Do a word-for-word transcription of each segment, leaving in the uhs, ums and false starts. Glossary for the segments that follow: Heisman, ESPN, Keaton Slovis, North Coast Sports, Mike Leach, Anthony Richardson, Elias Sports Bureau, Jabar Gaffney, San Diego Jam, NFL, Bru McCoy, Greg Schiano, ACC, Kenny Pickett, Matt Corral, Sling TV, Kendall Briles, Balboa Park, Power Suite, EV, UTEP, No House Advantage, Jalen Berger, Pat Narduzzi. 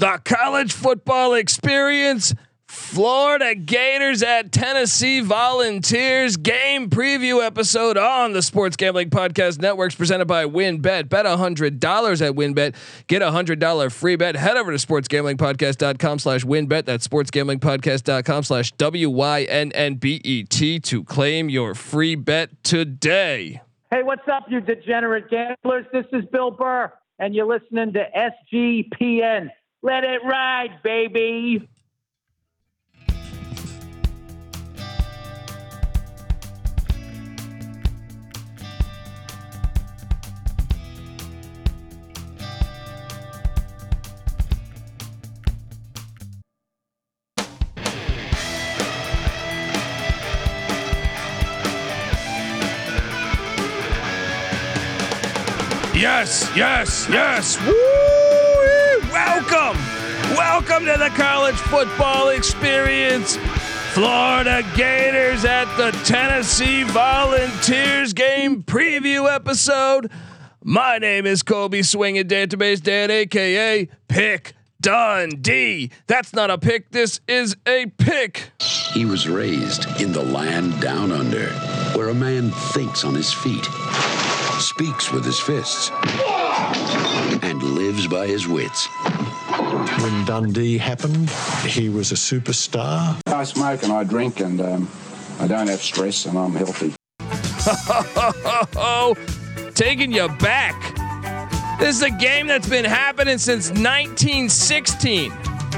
The college football experience. Florida Gators at Tennessee Volunteers. Game preview episode on the Sports Gambling Podcast Networks presented by WynnBET. Bet one hundred dollars at WynnBET. Get a one hundred dollars free bet. Head over to sportsgamblingpodcast.com slash WynnBET. That's sportsgamblingpodcast.com slash W Y N N B E T to claim your free bet today. Hey, what's up, you degenerate gamblers? This is Bill Burr, and you're listening to S G P N. Let it ride, baby. Yes, yes, yes. Woo-wee. Welcome. Welcome to the college football experience. Florida Gators at the Tennessee Volunteers game preview episode. My name is Kobe Swingin' Database Dan, a k a. Pick Dundee. That's not a pick. This is a pick. He was raised in the land down under, where a man thinks on his feet, speaks with his fists, and lives by his wits. When Dundee happened, he was a superstar. I smoke and I drink and um, I don't have stress and I'm healthy. Taking you back. This is a game that's been happening since nineteen sixteen.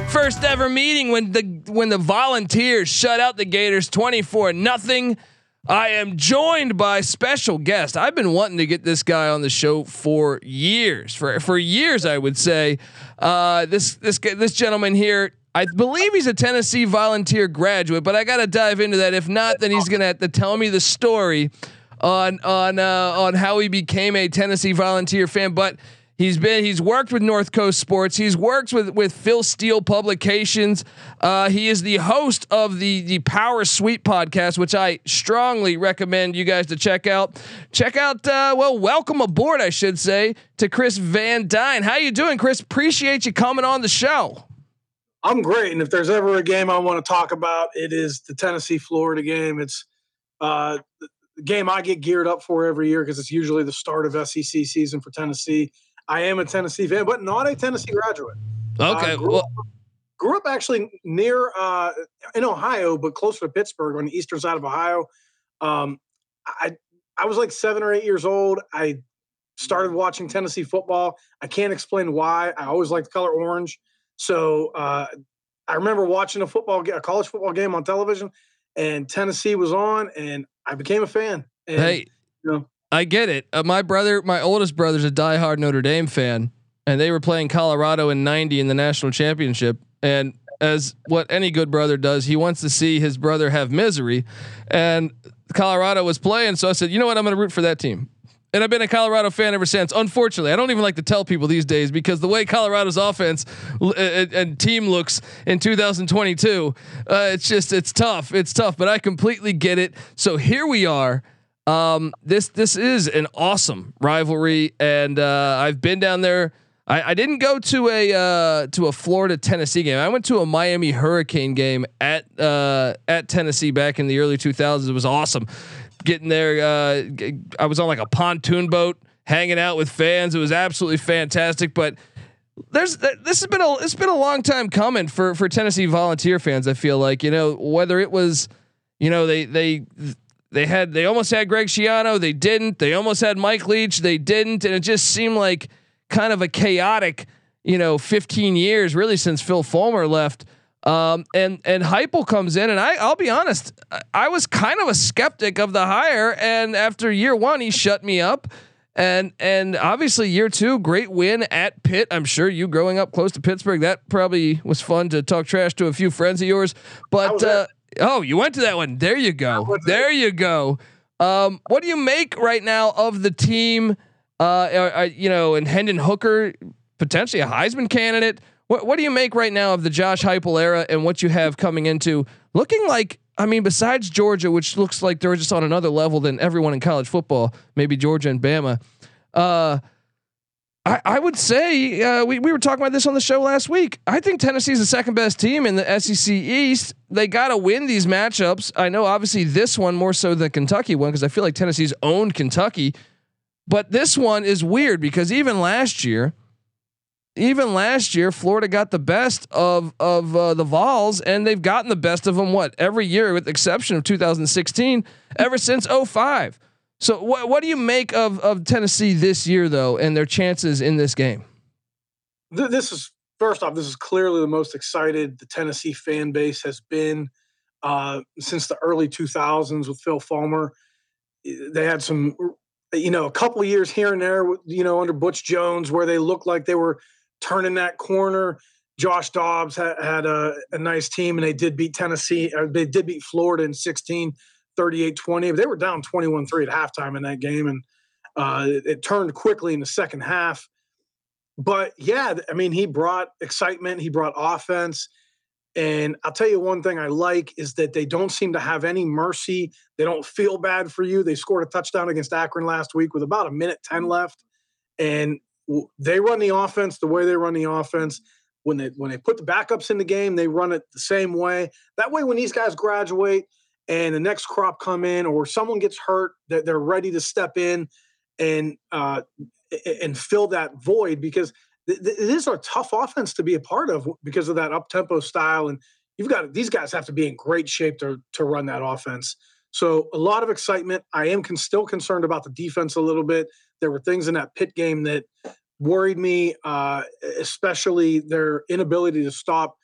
First ever meeting when the when the Volunteers shut out the Gators twenty-four nothing. I am joined by special guest. I've been wanting to get this guy on the show for years, for for years, I would say. Uh, this this this gentleman here, I believe he's a Tennessee Volunteer graduate, but I got to dive into that. If not, then he's gonna have to tell me the story on on uh, on how he became a Tennessee Volunteer fan. But he's been he's worked with North Coast Sports. He's worked with with Phil Steele Publications. Uh, he is the host of the the Power Suite podcast, which I strongly recommend you guys to check out. Check out uh, well, welcome aboard, I should say, to Chris Van Dyne. How you doing, Chris? Appreciate you coming on the show. I'm great, and if there's ever a game I want to talk about, it is the Tennessee Florida game. It's uh, the game I get geared up for every year because it's usually the start of S E C season for Tennessee. I am a Tennessee fan, but not a Tennessee graduate. Okay. Uh, grew, well. up, grew up actually near uh, in Ohio, but closer to Pittsburgh on the eastern side of Ohio. Um, I I was like seven or eight years old. I started watching Tennessee football. I can't explain why. I always liked the color orange. So uh, I remember watching a football, a college football game on television, and Tennessee was on, and I became a fan. And, hey, you know, I get it. Uh, my brother, my oldest brother's a diehard Notre Dame fan, and they were playing Colorado in ninety in the national championship. And as what any good brother does, he wants to see his brother have misery, and Colorado was playing. So I said, you know what? I'm going to root for that team. And I've been a Colorado fan ever since. Unfortunately, I don't even like to tell people these days because the way Colorado's offense l- and, and team looks in two thousand twenty-two, uh, it's just, it's tough. It's tough, but I completely get it. So here we are. Um, this, this is an awesome rivalry. And, uh, I've been down there. I, I didn't go to a, uh, to a Florida Tennessee game. I went to a Miami Hurricane game at, uh, at Tennessee back in the early two thousands. It was awesome getting there. Uh, g- I was on like a pontoon boat hanging out with fans. It was absolutely fantastic, but there's, th- this has been a, it's been a long time coming for, for Tennessee Volunteer fans. I feel like, you know, whether it was, you know, they, they, th- They had, they almost had Greg Schiano. They didn't. They almost had Mike Leach. They didn't. And it just seemed like kind of a chaotic, you know, fifteen years really since Phil Fulmer left. Um, and, and Heupel comes in, and I, I'll be honest, I was kind of a skeptic of the hire. And after year one, he shut me up. And, and obviously year two, great win at Pitt. I'm sure you growing up close to Pittsburgh, that probably was fun to talk trash to a few friends of yours, but, uh, oh, you went to that one. There you go. There you go. Um, what do you make right now of the team? Uh, uh, you know, and Hendon Hooker, potentially a Heisman candidate. What What do you make right now of the Josh Heupel era and what you have coming into looking like? I mean, besides Georgia, which looks like they're just on another level than everyone in college football, maybe Georgia and Bama. Uh, I, I would say uh, we, we were talking about this on the show last week. I think Tennessee's the second best team in the S E C East. They got to win these matchups. I know obviously this one more so than Kentucky one, because I feel like Tennessee's owned Kentucky, but this one is weird because even last year, even last year, Florida got the best of, of uh, the Vols, and they've gotten the best of them. What, every year with the exception of two thousand sixteen, ever since oh five. So what what do you make of of Tennessee this year though, and their chances in this game? This is first off, this is clearly the most excited the Tennessee fan base has been uh, since the early two thousands with Phil Fulmer. They had some, you know, a couple of years here and there, you know, under Butch Jones, where they looked like they were turning that corner. Josh Dobbs had, had a, a nice team, and they did beat Tennessee. Or they did beat Florida in sixteen. thirty-eight twenty. They were down twenty-one three at halftime in that game, and uh, it, it turned quickly in the second half. But, yeah, I mean, he brought excitement. He brought offense. And I'll tell you one thing I like is that they don't seem to have any mercy. They don't feel bad for you. They scored a touchdown against Akron last week with about a minute ten left. And they run the offense the way they run the offense. When they, when they put the backups in the game, they run it the same way. That way when these guys graduate – and the next crop come in, or someone gets hurt, that they're ready to step in and uh, and fill that void, because th- th- these are tough offense to be a part of because of that up tempo style, and you've got these guys have to be in great shape to to run that offense. So a lot of excitement. I am con- still concerned about the defense a little bit. There were things in that Pitt game that worried me, uh, especially their inability to stop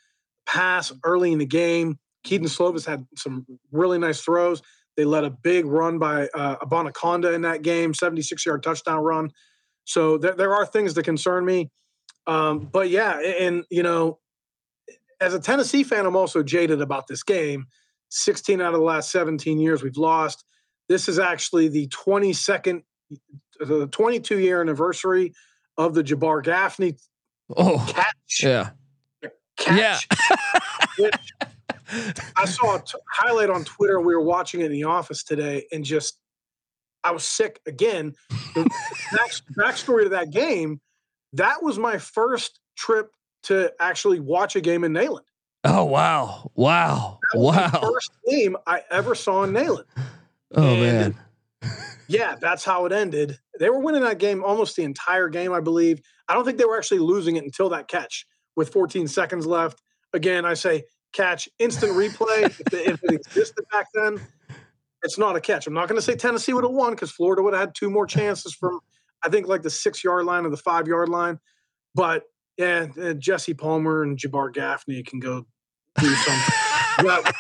pass early in the game. Keaton Slovis had some really nice throws. They led a big run by uh, Abanaconda in that game, seventy-six yard touchdown run. So there, there are things that concern me. Um, but, yeah, and, you know, as a Tennessee fan, I'm also jaded about this game. sixteen out of the last seventeen years we've lost. This is actually the twenty-second, the twenty-two year anniversary of the Jabar Gaffney oh, catch. Yeah. Catch. Yeah. I saw a t- highlight on Twitter. We were watching it in the office today, and just I was sick again. The back, backstory to that game: that was my first trip to actually watch a game in Neyland. Oh wow, wow, that was wow! The first game I ever saw in Neyland. Oh and man, yeah, that's how it ended. They were winning that game almost the entire game, I believe. I don't think they were actually losing it until that catch with fourteen seconds left. Again, I say. Catch, instant replay. if, it, if it existed back then, it's not a catch. I'm not going to say Tennessee would have won because Florida would have had two more chances from, I think, like the six-yard line or the five-yard line. But, yeah, uh, Jesse Palmer and Jabar Gaffney can go do something. But,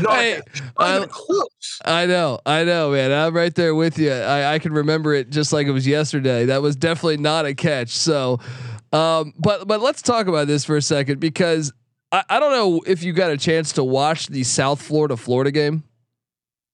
not hey, I, close. I know, I know, man. I'm right there with you. I, I can remember it just like it was yesterday. That was definitely not a catch. So, um, but but let's talk about this for a second, because I don't know if you got a chance to watch the South Florida Florida game.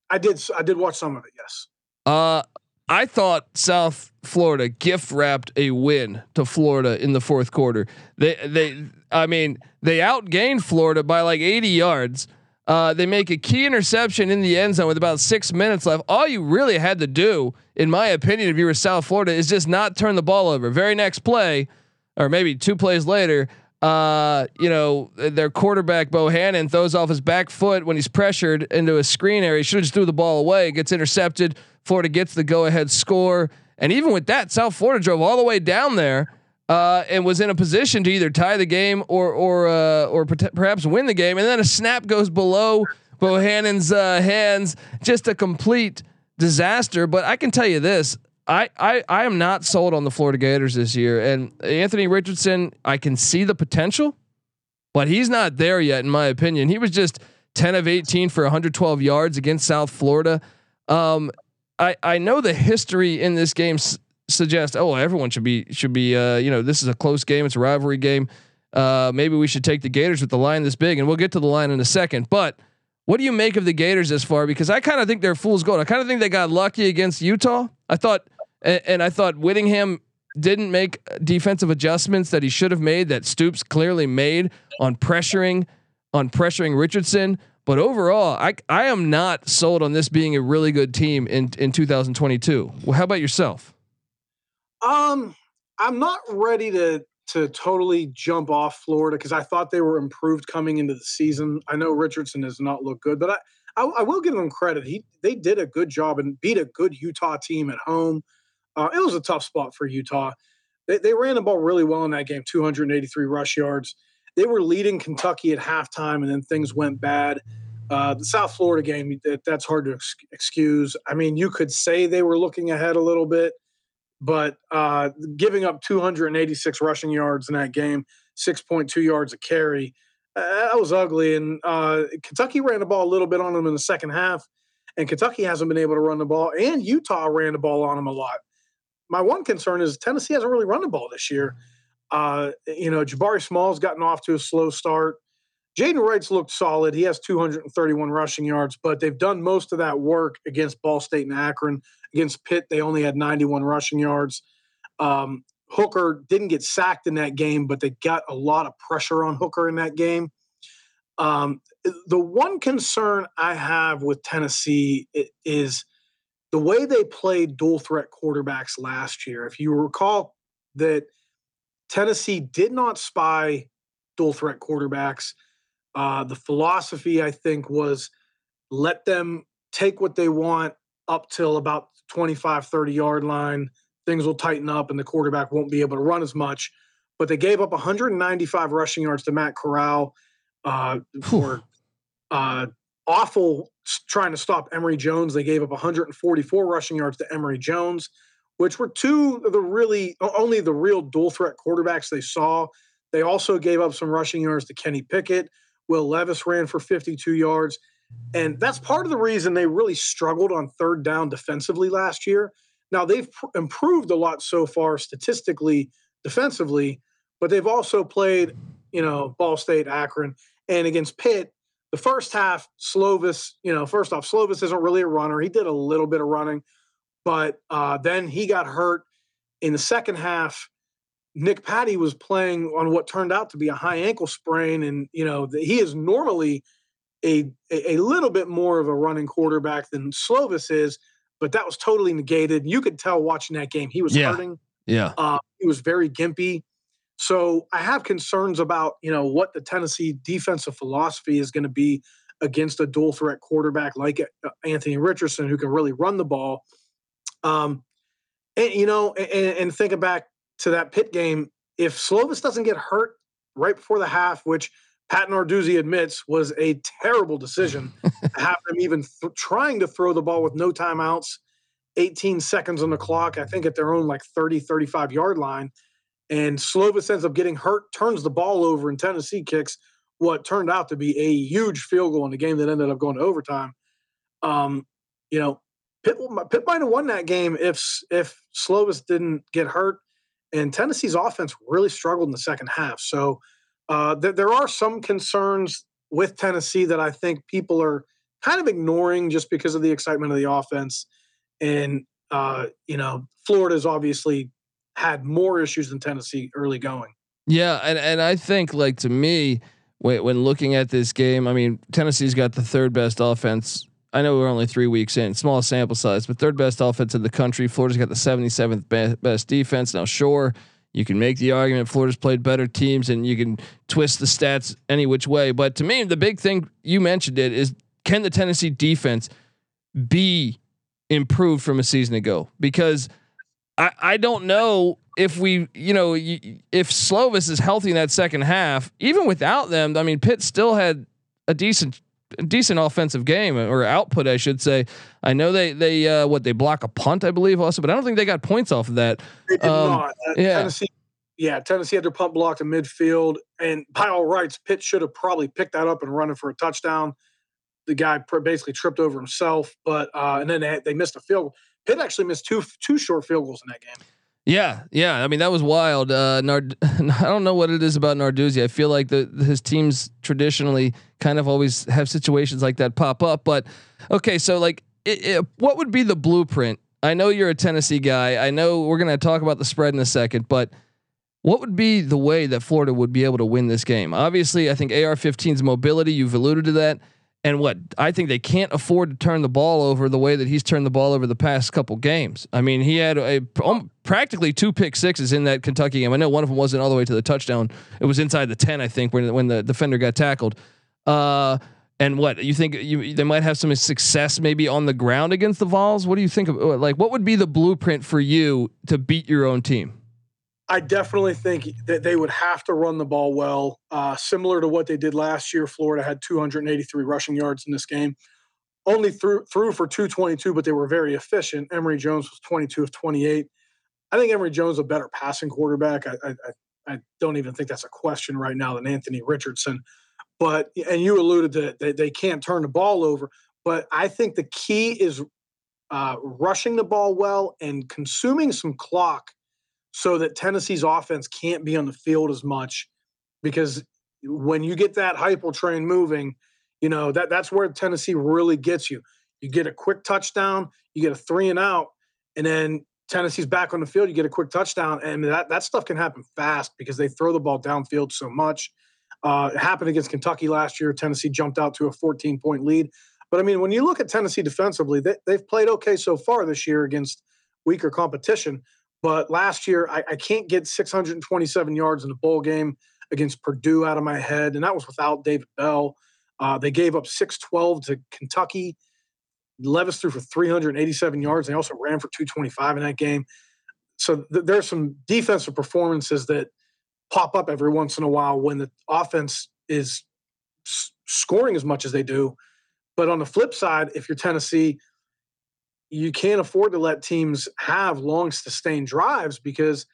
I did. I did watch some of it. Yes. Uh, I thought South Florida gift wrapped a win to Florida in the fourth quarter. They, they, I mean, they outgained Florida by like eighty yards. Uh, they make a key interception in the end zone with about six minutes left. All you really had to do, in my opinion, if you were South Florida, is just not turn the ball over. Very next play, or maybe two plays later, Uh, you know, their quarterback Bohannon throws off his back foot when he's pressured into a screen area. He should have just threw the ball away. Gets intercepted. Florida gets the go-ahead score. And even with that, South Florida drove all the way down there uh, and was in a position to either tie the game or or uh, or per- perhaps win the game. And then a snap goes below Bohannon's uh, hands. Just a complete disaster. But I can tell you this. I, I, I am not sold on the Florida Gators this year, and Anthony Richardson, I can see the potential, but he's not there yet. In my opinion, he was just ten of eighteen for one hundred twelve yards against South Florida. Um, I, I know the history in this game s- suggests, oh, everyone should be, should be, uh, you know, this is a close game. It's a rivalry game. Uh, maybe we should take the Gators with the line this big, and we'll get to the line in a second, but what do you make of the Gators this far? Because I kind of think they're fool's gold. I kind of think they got lucky against Utah. I thought, And, and I thought Whittingham didn't make defensive adjustments that he should have made, that Stoops clearly made on pressuring, on pressuring Richardson. But overall, I I am not sold on this being a really good team in in twenty twenty-two. Well, how about yourself? Um, I'm not ready to to totally jump off Florida because I thought they were improved coming into the season. I know Richardson has not looked good, but I, I, I will give them credit. He they did a good job and beat a good Utah team at home. Uh, it was a tough spot for Utah. They, they ran the ball really well in that game, two hundred eighty-three rush yards. They were leading Kentucky at halftime, and then things went bad. Uh, the South Florida game, that, that's hard to ex- excuse. I mean, you could say they were looking ahead a little bit, but uh, giving up two hundred eighty-six rushing yards in that game, six point two yards a carry, uh, that was ugly. And uh, Kentucky ran the ball a little bit on them in the second half, and Kentucky hasn't been able to run the ball, and Utah ran the ball on them a lot. My one concern is Tennessee hasn't really run the ball this year. Uh, you know, Jabari Small's gotten off to a slow start. Jaden Wright's looked solid. He has two hundred thirty-one rushing yards, but they've done most of that work against Ball State and Akron. Against Pitt, they only had ninety-one rushing yards. Um, Hooker didn't get sacked in that game, but they got a lot of pressure on Hooker in that game. Um, the one concern I have with Tennessee is the way they played dual-threat quarterbacks last year. If you recall that Tennessee did not spy dual-threat quarterbacks. Uh, the philosophy, I think, was let them take what they want up till about twenty-five, thirty-yard line. Things will tighten up, and the quarterback won't be able to run as much. But they gave up one hundred ninety-five rushing yards to Matt Corral uh, for uh, awful trying to stop Emory Jones. They gave up one hundred forty-four rushing yards to Emory Jones, which were two of the really only the real dual threat quarterbacks they saw. They also gave up some rushing yards to Kenny Pickett. Will Levis ran for fifty-two yards. And that's part of the reason they really struggled on third down defensively last year. Now, they've pr- improved a lot so far statistically defensively, but they've also played, you know, Ball State, Akron, and against Pitt. The first half, Slovis, you know, first off, Slovis isn't really a runner. He did a little bit of running. But uh, then he got hurt in the second half. Nick Patty was playing on what turned out to be a high ankle sprain. And, you know, the, he is normally a, a little bit more of a running quarterback than Slovis is, but that was totally negated. You could tell watching that game, he was yeah. hurting. Yeah. Uh, he was very gimpy. So I have concerns about, you know, what the Tennessee defensive philosophy is going to be against a dual threat quarterback like Anthony Richardson, who can really run the ball. Um, and, you know, and, and thinking back to that Pitt game, if Slovis doesn't get hurt right before the half, which Pat Narduzzi admits was a terrible decision, have them even th- trying to throw the ball with no timeouts, eighteen seconds on the clock, I think at their own like thirty, thirty-five yard line. And Slovis ends up getting hurt, turns the ball over, and Tennessee kicks what turned out to be a huge field goal in the game that ended up going to overtime. Um, you know, Pitt, Pitt might have won that game if if Slovis didn't get hurt, and Tennessee's offense really struggled in the second half. So uh, th- there are some concerns with Tennessee that I think people are kind of ignoring just because of the excitement of the offense. And, uh, you know, Florida's obviously had more issues than Tennessee early going. Yeah, and, and I think, like, to me, when, when looking at this game, I mean, Tennessee's got the third best offense. I know we're only three weeks in, small sample size, but third best offense in the country. Florida's got the seventy-seventh be- best defense. Now, sure, you can make the argument Florida's played better teams, and you can twist the stats any which way. But to me, the big thing you mentioned it is: can the Tennessee defense be improved from a season ago? Because I, I don't know if we, you know, y- if Slovis is healthy in that second half, even without them. I mean, Pitt still had a decent. A decent offensive game or output, I should say. I know they they uh, what they block a punt, I believe, also, but I don't think they got points off of that. They did um, not. Uh, yeah, Tennessee, yeah, Tennessee had their punt blocked in midfield, and by all rights, Pitt should have probably picked that up and run it for a touchdown. The guy pr- basically tripped over himself, but uh, and then they, they missed a field goal. Pitt actually missed two two short field goals in that game. Yeah, yeah. I mean, that was wild. Uh, Nard- I don't know what it is about Narduzzi. I feel like the his teams traditionally kind of always have situations like that pop up. But okay, so like, it, it, what would be the blueprint? I know you're a Tennessee guy. I know we're gonna talk about the spread in a second, but what would be the way that Florida would be able to win this game? Obviously, I think A R fifteen's mobility. You've alluded to that. And what I think they can't afford to turn the ball over the way that he's turned the ball over the past couple games. I mean, he had a um, practically two pick sixes in that Kentucky game. I know one of them wasn't all the way to the touchdown. It was inside the ten, I think, when when the defender got tackled. Uh, and what you think you, they might have some success maybe on the ground against the Vols. What do you think of, like, what would be the blueprint for you to beat your own team? I definitely think that they would have to run the ball well, uh, similar to what they did last year. Florida had two hundred eighty-three rushing yards in this game, only threw, threw for two twenty-two, but they were very efficient. Emory Jones was twenty-two of twenty-eight. I think Emory Jones is a better passing quarterback. I, I, I don't even think that's a question right now than Anthony Richardson. But, and you alluded to it, they, they can't turn the ball over, but I think the key is uh, rushing the ball well and consuming some clock, so that Tennessee's offense can't be on the field as much, because when you get that Heupel train moving, you know, that that's where Tennessee really gets you. You get a quick touchdown, you get a three and out, and then Tennessee's back on the field, you get a quick touchdown, and that, that stuff can happen fast because they throw the ball downfield so much. Uh, it happened against Kentucky last year. Tennessee jumped out to a fourteen-point lead. But, I mean, when you look at Tennessee defensively, they, they've played okay so far this year against weaker competition. But last year, I, I can't get six hundred twenty-seven yards in the bowl game against Purdue out of my head, and that was without David Bell. Uh, they gave up six twelve to Kentucky. Levis threw for three hundred eighty-seven yards. They also ran for two twenty-five in that game. So th- there's some defensive performances that pop up every once in a while when the offense is s- scoring as much as they do. But on the flip side, if you're Tennessee – you can't afford to let teams have long sustained drives, because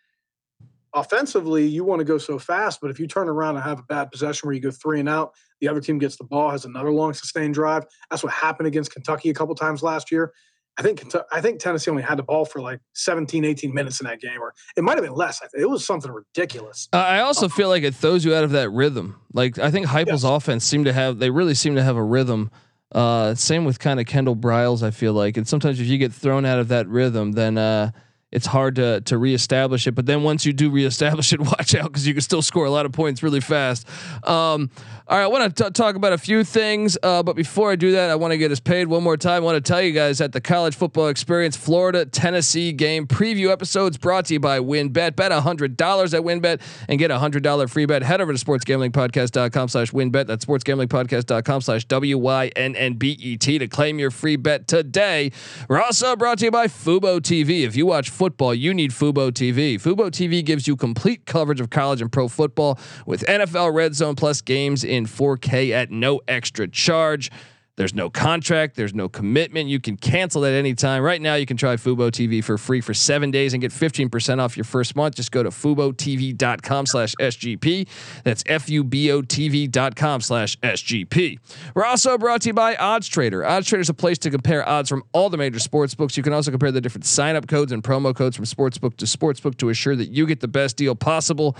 offensively you want to go so fast, but if you turn around and have a bad possession where you go three and out, the other team gets the ball, has another long sustained drive. That's what happened against Kentucky a couple times last year. I think, I think Tennessee only had the ball for like seventeen, eighteen minutes in that game, or it might've been less. It was something ridiculous. Uh, I also um, feel like it throws you out of that rhythm. Like, I think Heupel's yes. offense seemed to have, they really seem to have a rhythm. Uh, same with kind of Kendall Briles, I feel like, and sometimes if you get thrown out of that rhythm, then uh, it's hard to to reestablish it. But then once you do reestablish it, watch out, because you can still score a lot of points really fast. Um, all right, I want to talk about a few things, uh, but before I do that, I want to get us paid one more time. I want to tell you guys that the College Football Experience Florida Tennessee game preview episodes brought to you by WynnBET. Bet a hundred dollars at WynnBET and get a hundred dollar free bet. Head over to sports gambling podcast dot com slash wynn bet. That's sports gambling podcast dot com slash W Y N N B E T to claim your free bet today. We're also brought to you by FUBO T V. If you watch football, you need FUBO T V. FUBO T V gives you complete coverage of college and pro football with N F L Red Zone plus games in four K at no extra charge. There's no contract. There's no commitment. You can cancel at any time. Right now, you can try FUBO T V for free for seven days and get fifteen percent off your first month. Just go to fubo t v dot com slash S G P. That's F U B O T V dot com slash S G P. We're also brought to you by OddsTrader. OddsTrader is a place to compare odds from all the major sports books. You can also compare the different sign-up codes and promo codes from sportsbook to sportsbook to assure that you get the best deal possible.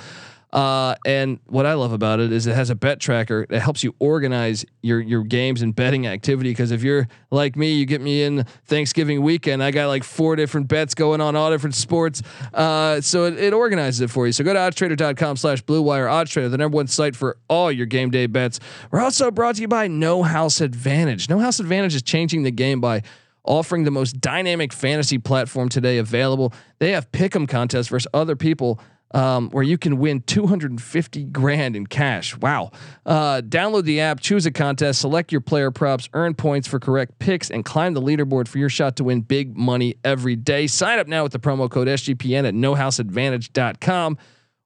Uh, and what I love about it is it has a bet tracker that helps you organize your, your games and betting activity. Cause if you're like me, you get me in Thanksgiving weekend, I got like four different bets going on, all different sports. Uh, so it, it organizes it for you. So go to oddstrader dot com slash blue wire. OddsTrader, the number one site for all your game day bets. We're also brought to you by No House Advantage. No House Advantage is changing the game by offering the most dynamic fantasy platform today available. They have pick'em contests versus other people, Um, where you can win two hundred fifty grand in cash. Wow. Uh, download the app, choose a contest, select your player props, earn points for correct picks, and climb the leaderboard for your shot to win big money every day. Sign up now with the promo code S G P N at no house advantage dot com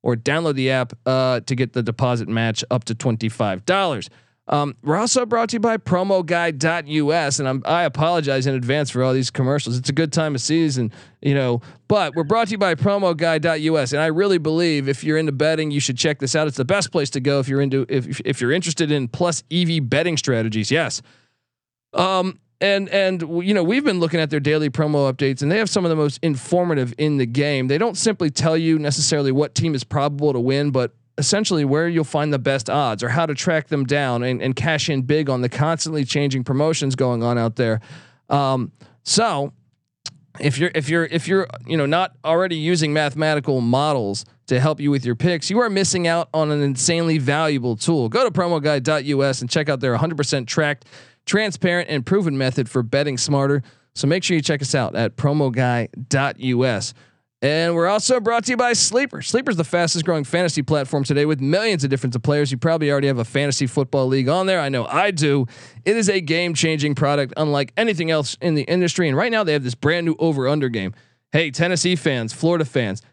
or download the app uh, to get the deposit match up to twenty-five dollars. Um, we're also brought to you by promo guy dot U S, and I'm, I apologize in advance for all these commercials. It's a good time of season, you know, but we're brought to you by promo guy dot U S. And I really believe if you're into betting, you should check this out. It's the best place to go if you're into, if, if you're interested in plus E V betting strategies. Yes. Um, And and you know, we've been looking at their daily promo updates, and they have some of the most informative in the game. They don't simply tell you necessarily what team is probable to win, but essentially where you'll find the best odds or how to track them down and, and cash in big on the constantly changing promotions going on out there. Um, so if you're, if you're, if you're, you know, not already using mathematical models to help you with your picks, you are missing out on an insanely valuable tool. Go to promo guy dot U S and check out their one hundred percent tracked, transparent, and proven method for betting smarter. So make sure you check us out at promo guy dot U S. And we're also brought to you by Sleeper. Sleeper's the fastest growing fantasy platform today with millions of different players. You probably already have a fantasy football league on there. I know I do. It is a game changing product, unlike anything else in the industry. And right now they have this brand new over under game. Hey, Tennessee fans, Florida fans,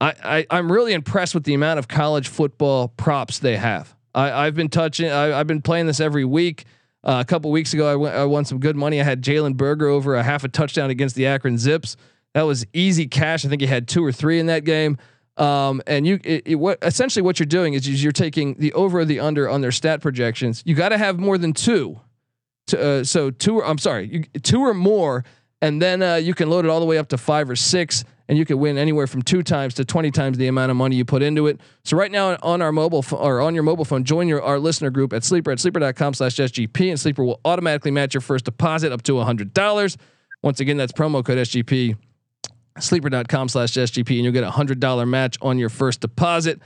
I, I I'm really impressed with the amount of college football props they have. I I've been touching, I, I've been playing this every week. Uh, a couple weeks ago, I, w- I won some good money. I had Jalen Berger over a half a touchdown against the Akron Zips. That was easy cash. I think you had two or three in that game. Um, and you, it, it, what essentially what you're doing is you're taking the over or the under on their stat projections. You got to have more than two. To, uh, so two, or, I'm sorry, you, two or more, and then uh, you can load it all the way up to five or six, and you can win anywhere from two times to twenty times the amount of money you put into it. So right now on our mobile fo- or on your mobile phone, join your our listener group at Sleeper at sleeper dot com slash S G P, and Sleeper will automatically match your first deposit up to a hundred dollars. Once again, that's promo code S G P. sleeper dot com slash S G P, and you'll get a hundred dollar match on your first deposit.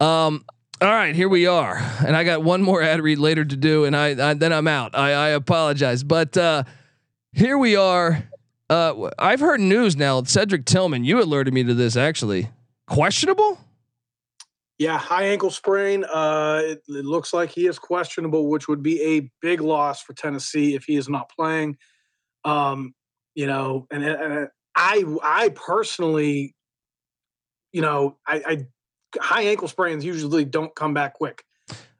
Um, all right, here we are. And I got one more ad read later to do, and I, I then I'm out. I, I apologize, but uh, here we are. Uh, I've heard news now. Cedric Tillman, you alerted me to this actually. Questionable? Yeah, high ankle sprain. Uh, it, it looks like he is questionable, which would be a big loss for Tennessee if he is not playing. Um, you know, and and. I I personally, you know, I, I high ankle sprains usually don't come back quick.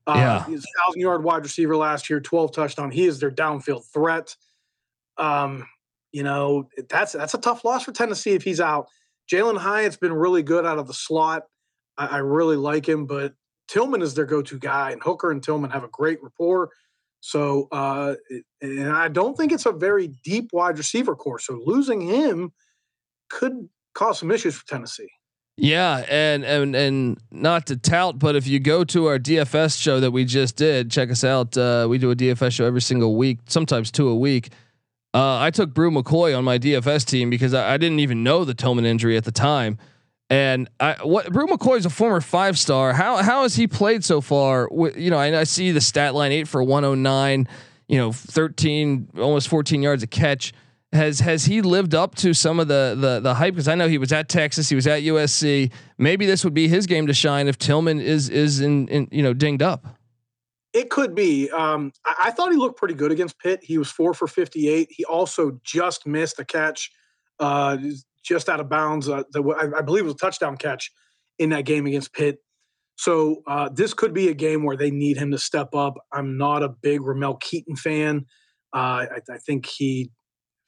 Um, yeah, he's a thousand yard wide receiver last year, twelve touchdown. He is their downfield threat. Um, you know, that's that's a tough loss for Tennessee if he's out. Jalen Hyatt's been really good out of the slot. I, I really like him, but Tillman is their go-to guy, and Hooker and Tillman have a great rapport. So, uh, and I don't think it's a very deep wide receiver core. So losing him could cause some issues for Tennessee. Yeah. And, and, and not to tout, but if you go to our D F S show that we just did, check us out. Uh, we do a D F S show every single week, sometimes two a week. Uh, I took Bru McCoy on my D F S team because I, I didn't even know the Tillman injury at the time. And I, what Bru McCoy is a former five star. How how has he played so far? You know, I, I see the stat line eight for one oh nine. You know, thirteen, almost fourteen yards a catch. Has has he lived up to some of the the the hype? Because I know he was at Texas, he was at U S C. Maybe this would be his game to shine if Tillman is is in, in you know dinged up. It could be. Um, I, I thought he looked pretty good against Pitt. He was four for fifty-eight. He also just missed a catch. Uh, just out of bounds. Uh, the, I, I believe it was a touchdown catch in that game against Pitt. So uh, this could be a game where they need him to step up. I'm not a big Ramel Keaton fan. Uh, I, I think he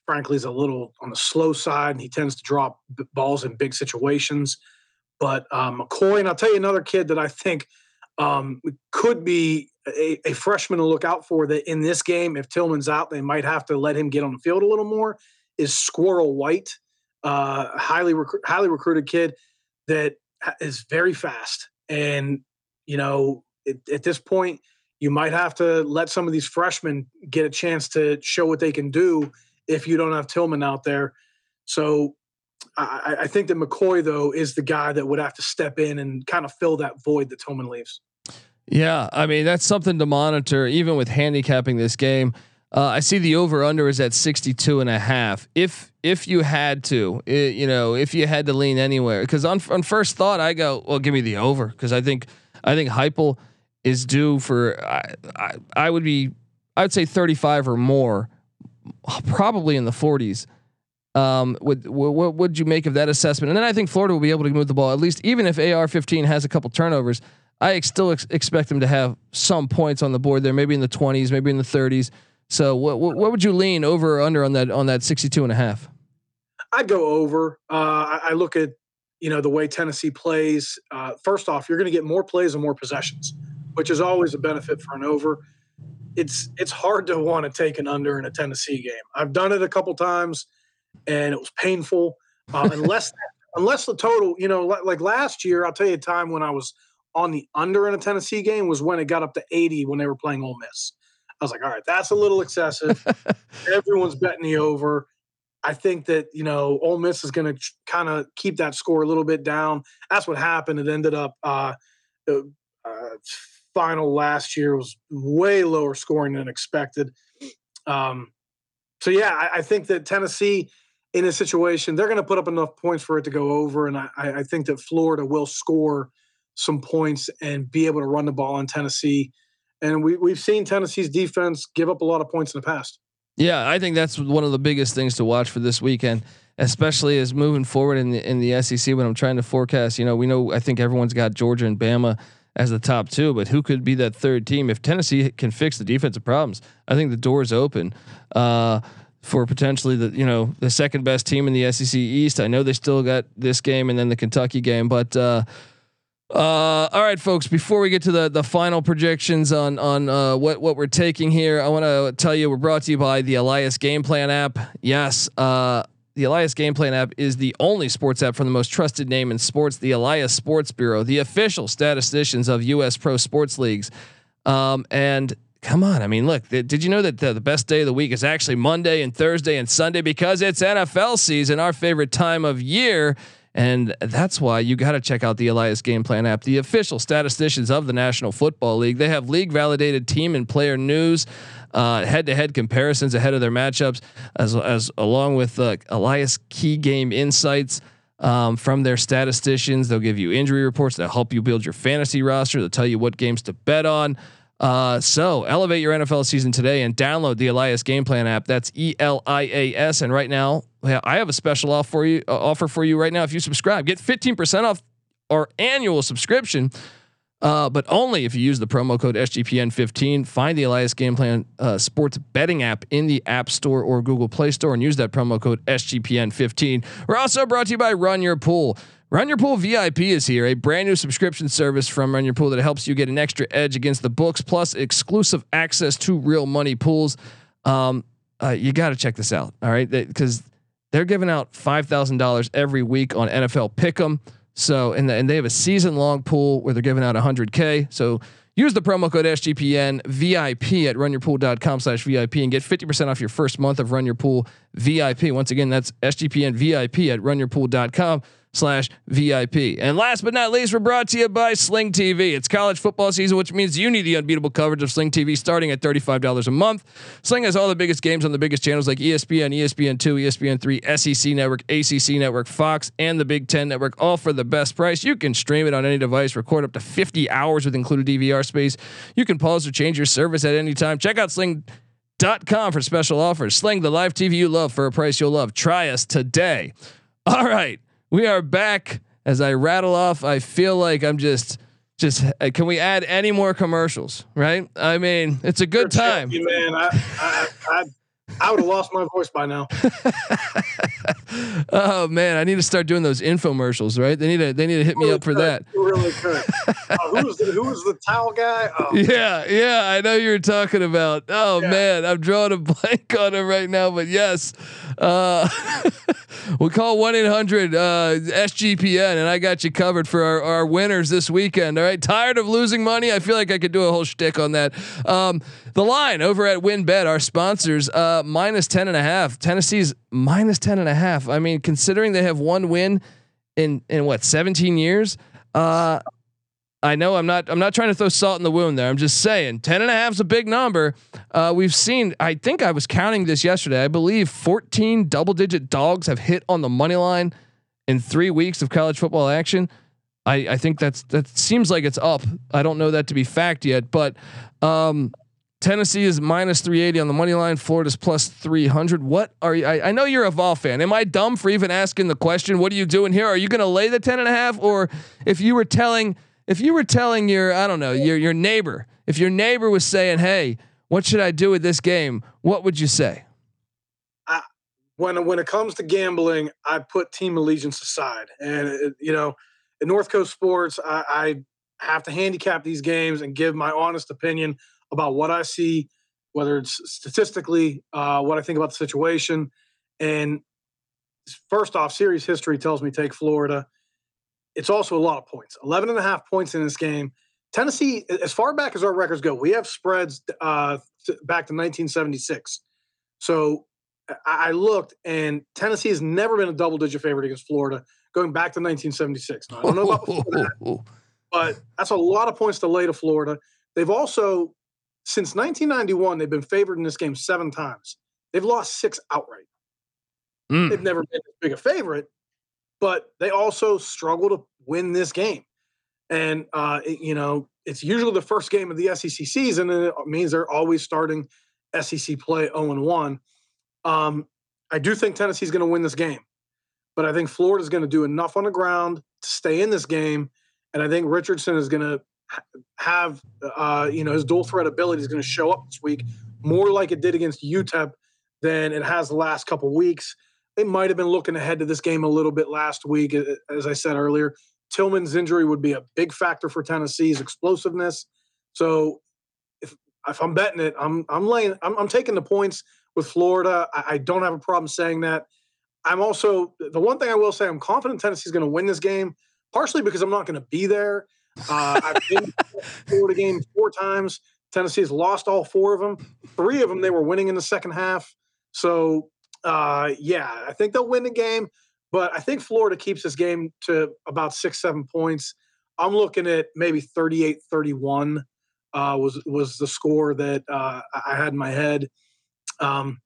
frankly is a little on the slow side, and he tends to drop b- balls in big situations, but um, McCoy, and I'll tell you another kid that I think um, could be a, a freshman to look out for that in this game. If Tillman's out, they might have to let him get on the field a little more, is Squirrel White. Uh, highly recru- highly recruited kid that is very fast, and you know it, at this point you might have to let some of these freshmen get a chance to show what they can do if you don't have Tillman out there. So I, I think that McCoy though is the guy that would have to step in and kind of fill that void that Tillman leaves. Yeah, I mean that's something to monitor even with handicapping this game. Uh, I see the over under is at sixty-two and a half. If, if you had to, it, you know, if you had to lean anywhere, because on, on first thought, I go, well, give me the over. Cause I think, I think Heupel is due for, I, I, I would be, I would say thirty-five or more, probably in the forties. Um, would, what would you make of that assessment? And then I think Florida will be able to move the ball at least, even if A R fifteen has a couple turnovers, I ex- still ex- expect them to have some points on the board there, maybe in the twenties, maybe in the thirties. So what, what what would you lean over or under on that on that sixty-two and a half? I'd go over. Uh, I, I look at you know the way Tennessee plays. Uh, first off, you're going to get more plays and more possessions, which is always a benefit for an over. It's it's hard to want to take an under in a Tennessee game. I've done it a couple times, and it was painful. Uh, unless unless the total, you know, like last year, I'll tell you a time when I was on the under in a Tennessee game was when it got up to eighty when they were playing Ole Miss. I was like, all right, that's a little excessive. Everyone's betting the over. I think that, you know, Ole Miss is going to ch- kind of keep that score a little bit down. That's what happened. It ended up uh, uh, final last year was way lower scoring than expected. Um, so, yeah, I, I think that Tennessee in a situation, they're going to put up enough points for it to go over. And I, I think that Florida will score some points and be able to run the ball in Tennessee. And we, we've seen Tennessee's defense give up a lot of points in the past. Yeah, I think that's one of the biggest things to watch for this weekend, especially as moving forward in the in the S E C. When I'm trying to forecast, you know, we know I think everyone's got Georgia and Bama as the top two, but who could be that third team? If Tennessee can fix the defensive problems, I think the door's open uh, for potentially the you know the second best team in the S E C East. I know they still got this game and then the Kentucky game, but. Uh, Uh, all right, folks, before we get to the, the final projections on, on, uh, what, what we're taking here, I want to tell you, we're brought to you by the Elias Game Plan app. Yes. Uh, the Elias Game Plan app is the only sports app from the most trusted name in sports, the Elias Sports Bureau, the official statisticians of U S pro sports leagues. Um, and come on, I mean, look, th- did you know that the, the best day of the week is actually Monday and Thursday and Sunday because it's N F L season, our favorite time of year. And that's why you got to check out the Elias Game Plan app, the official statisticians of the National Football League. They have league validated team and player news, uh, head-to-head comparisons ahead of their matchups, as as along with uh, Elias key game insights um, from their statisticians. They'll give you injury reports that help you build your fantasy roster. They'll tell you what games to bet on. Uh, so elevate your N F L season today and download the Elias Game Plan app. That's E L I A S. And right now, I have a special offer for you. Uh, offer for you right now. If you subscribe, get fifteen percent off our annual subscription, uh, but only if you use the promo code S G P N fifteen. Find the Elias Game Plan uh, Sports Betting app in the App Store or Google Play Store and use that promo code S G P N fifteen. We're also brought to you by Run Your Pool. Run Your Pool V I P is here, a brand new subscription service from Run Your Pool that helps you get an extra edge against the books, plus exclusive access to real money pools. Um, uh, you got to check this out, all right? Because they, they're giving out five thousand dollars every week on N F L Pick'em. So, and the, and they have a season long pool where they're giving out a hundred k. So, use the promo code S G P N V I P at run your pool dot com slash V I P and get fifty percent off your first month of Run Your Pool V I P. Once again, that's S G P N V I P at run your pool dot com slash V I P. And last but not least, we're brought to you by Sling T V. It's college football season, which means you need the unbeatable coverage of Sling T V starting at thirty-five dollars a month. Sling has all the biggest games on the biggest channels like E S P N, E S P N two, E S P N three, S E C Network, A C C Network, Fox, and the Big Ten Network, all for the best price. You can stream it on any device, record up to fifty hours with included D V R space. You can pause or change your service at any time. Check out sling dot com for special offers. Sling, the live T V you love for a price you'll love. Try us today. All right. We are back. As I rattle off, I feel like I'm just, just. Uh, can we add any more commercials? Right? I mean, it's a good You're time. You, man, I, I, I, I would have lost my voice by now. Oh man, I need to start doing those infomercials. Right? They need to, they need to hit really me up could. for that. You really could. Uh, who was the, who was the towel guy? Oh, yeah, man. yeah, I know you were talking about. Oh yeah. man, I'm drawing a blank on it right now. But yes. Uh, we call one eight hundred uh, S G P N and I got you covered for our, our winners this weekend. All right. Tired of losing money? I feel like I could do a whole shtick on that. Um, the line over at WynnBET, our sponsors, uh, minus ten and a half. Tennessee's minus ten and a half. I mean, considering they have one win in, in what, seventeen years, uh, I know I'm not, I'm not trying to throw salt in the wound there. I'm just saying ten and a half is a big number. Uh, we've seen, I think I was counting this yesterday. I believe fourteen double digit dogs have hit on the money line in three weeks of college football action. I, I think that's, that seems like it's up. I don't know that to be fact yet, but um, Tennessee is minus three eighty on the money line. Florida's plus three hundred. What are you? I, I know you're a Vol fan. Am I dumb for even asking the question? What are you doing here? Are you going to lay the ten and a half? Or if you were telling, If you were telling your, I don't know, your your neighbor, if your neighbor was saying, "Hey, what should I do with this game?" What would you say? I, when when it comes to gambling, I put team allegiance aside, and it, you know, at North Coast Sports, I, I have to handicap these games and give my honest opinion about what I see, whether it's statistically, uh, what I think about the situation. And first off, series history tells me take Florida. It's also a lot of points, eleven and a half points in this game. Tennessee, as far back as our records go, we have spreads uh, th- back to nineteen seventy-six. So I looked, and Tennessee has never been a double-digit favorite against Florida, going back to nineteen seventy-six. Now, I don't know about before that, but that's a lot of points to lay to Florida. They've also, since nineteen ninety-one, they've been favored in this game seven times. They've lost six outright. Mm. They've never been as big a favorite, but they also struggle to win this game. And, uh, it, you know, it's usually the first game of the S E C season, and it means they're always starting S E C play oh and one. Um, I do think Tennessee's going to win this game, but I think Florida's going to do enough on the ground to stay in this game, and I think Richardson is going to have, uh, you know, his dual threat ability is going to show up this week more like it did against U T E P than it has the last couple weeks. They might have been looking ahead to this game a little bit last week, as I said earlier. Tillman's injury would be a big factor for Tennessee's explosiveness. So, if if I'm betting it, I'm I'm laying I'm, I'm taking the points with Florida. I, I don't have a problem saying that. I'm also, the one thing I will say, I'm confident Tennessee's going to win this game, partially because I'm not going to be there. Uh, I've been to the Florida game four times. Tennessee's lost all four of them. Three of them they were winning in the second half. So, uh, yeah, I think they'll win the game, but I think Florida keeps this game to about six, seven points. I'm looking at maybe thirty-eight thirty-one uh, was, was the score that uh, I had in my head. Um,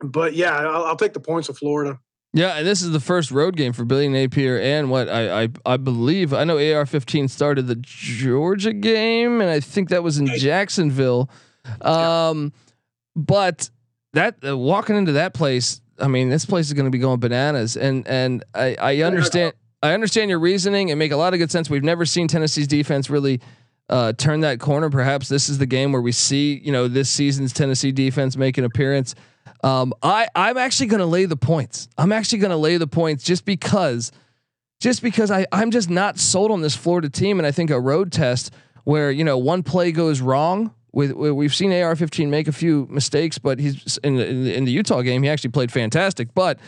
but yeah, I'll, I'll take the points of Florida. Yeah. And this is the first road game for Billy Napier. And what I, I, I believe, I know A R fifteen started the Georgia game, and I think that was in Jacksonville. Um, but that uh, walking into that place, I mean, this place is going to be going bananas. And, and I, I understand, I understand your reasoning and make a lot of good sense. We've never seen Tennessee's defense really Uh, turn that corner. Perhaps this is the game where we see, you know, this season's Tennessee defense make an appearance. Um, I I'm actually going to lay the points. I'm actually going to lay the points just because, just because I I'm just not sold on this Florida team. And I think a road test where, you know, one play goes wrong with, we've seen A R fifteen make a few mistakes, but he's in the, in the, in the Utah game, he actually played fantastic. But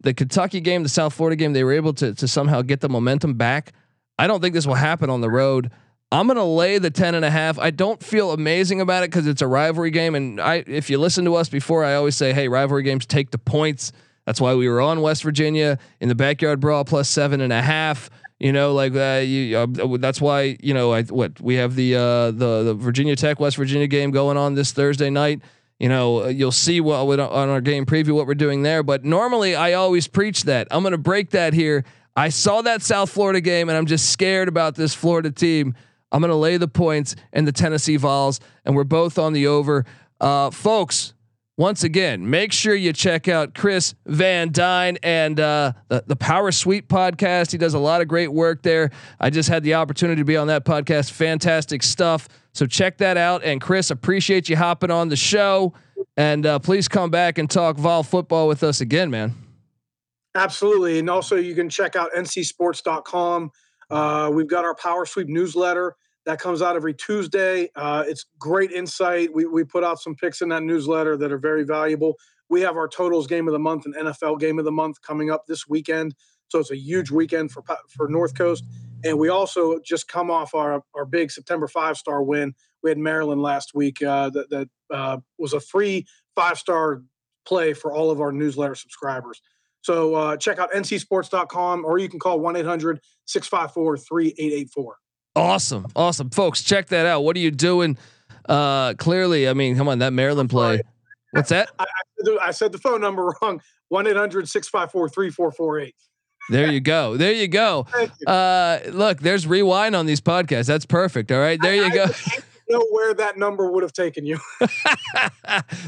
the Kentucky game, the South Florida game, they were able to to somehow get the momentum back. I don't think this will happen on the road. I'm going to lay the ten and a half. I don't feel amazing about it because it's a rivalry game. And I, if you listen to us before, I always say, hey, rivalry games, take the points. That's why we were on West Virginia in the backyard brawl plus seven and a half, you know, like uh, you, uh, that's why, you know, I, what we have the, uh, the, the Virginia Tech, West Virginia game going on this Thursday night. You know, you'll see what we, on our game preview, what we're doing there. But normally I always preach that. I'm going to break that here. I saw that South Florida game and I'm just scared about this Florida team. I'm going to lay the points and the Tennessee Vols, and we're both on the over. Uh, folks, once again, make sure you check out Chris Van Dyne and uh, the, the Power Suite podcast. He does a lot of great work there. I just had the opportunity to be on that podcast. Fantastic stuff. So check that out. And Chris, appreciate you hopping on the show, and uh, please come back and talk Vol football with us again, man. Absolutely. And also you can check out N C sports dot com. Uh, we've got our Power Sweep newsletter that comes out every Tuesday. Uh, it's great insight. We, we put out some picks in that newsletter that are very valuable. We have our totals game of the month and N F L game of the month coming up this weekend. So it's a huge weekend for, for North Coast. And we also just come off our, our big September five-star win. We had Maryland last week. Uh, that, that uh, was a free five-star play for all of our newsletter subscribers. So uh, check out N C sports dot com, or you can call one eight hundred, six five four, three eight eight four. Awesome. Awesome. Folks, check that out. What are you doing? Uh, clearly, I mean, come on, that Maryland play. What's that? I, I, I said the phone number wrong. one eight hundred, six five four, three four four eight. There you go. There you go. Thank you. Uh, look, there's rewind on these podcasts. That's perfect. All right. There you I, go. I, know where that number would have taken you.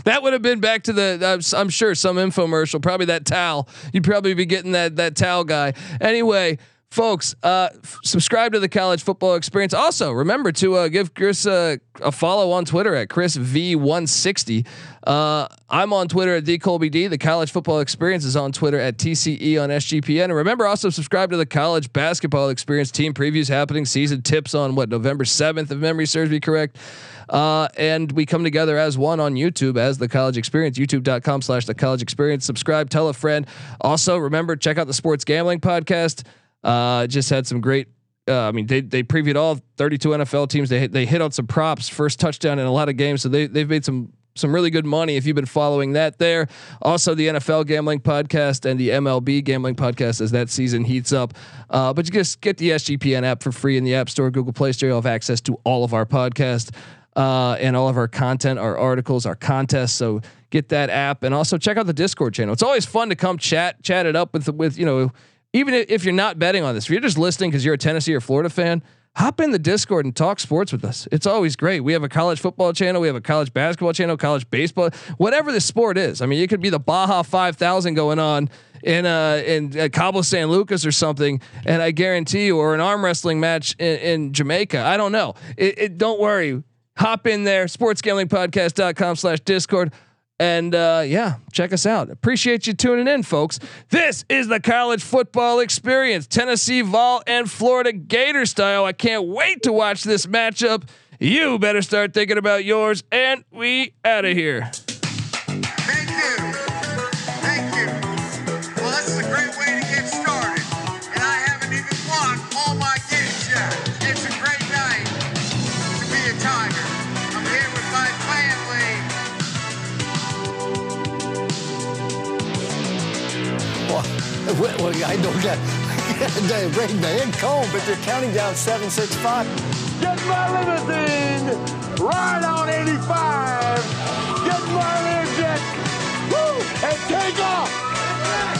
That would have been back to the, I'm sure, some infomercial, probably that towel. You'd probably be getting that, that towel guy. Anyway, folks, uh, f- subscribe to the College Football Experience. Also remember to uh, give Chris uh, a follow on Twitter at Chris V one sixty. Uh, I'm on Twitter at D Colby D. The College Football Experience is on Twitter at T C E on S G P N. And remember, also subscribe to the College Basketball Experience. Team previews happening, season tips on what, November seventh, if memory serves me correct. Uh, and we come together as one on YouTube as the College Experience, youtube dot com slash the college experience. Subscribe, tell a friend. Also remember, check out the Sports Gambling Podcast. Uh, just had some great. Uh, I mean, they they previewed all thirty-two N F L teams. They hit, they hit on some props, first touchdown in a lot of games. So they they've made some some really good money if you've been following that there. Also, the N F L gambling podcast and the M L B gambling podcast as that season heats up. Uh, but you just get the S G P N app for free in the App Store, Google Play Store. You'll have access to all of our podcasts uh, and all of our content, our articles, our contests. So get that app and also check out the Discord channel. It's always fun to come chat, chat it up with, with, you know, even if you're not betting on this, if you're just listening because you're a Tennessee or Florida fan, hop in the Discord and talk sports with us. It's always great. We have a college football channel. We have a college basketball channel, college baseball, whatever the sport is. I mean, it could be the Baja five thousand going on in uh in uh, Cabo San Lucas or something. And I guarantee you, or an arm wrestling match in, in Jamaica. I don't know. It, it don't worry. Hop in there. sports gambling podcast dot com slash discord. And uh, yeah, check us out. Appreciate you tuning in, folks. This is the college football experience, Tennessee Vol and Florida Gator style. I can't wait to watch this matchup. You better start thinking about yours, and we out of here. Thank you. Thank you. Well, that's a great way to get started. And I haven't even won all my games yet. It's a great night to be a Tiger. I'm here with my family. Well, well, I don't get they bring the end comb, but they're counting down seven, six, five. Get my limousine, ride on eighty-five, get my airjet, woo, and take off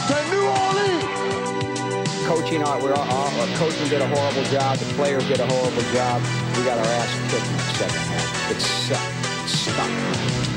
to New Orleans. Coaching, our, we're, our, our coaching did a horrible job. The players did a horrible job. We got our ass kicked in the second half. It sucked. It sucked.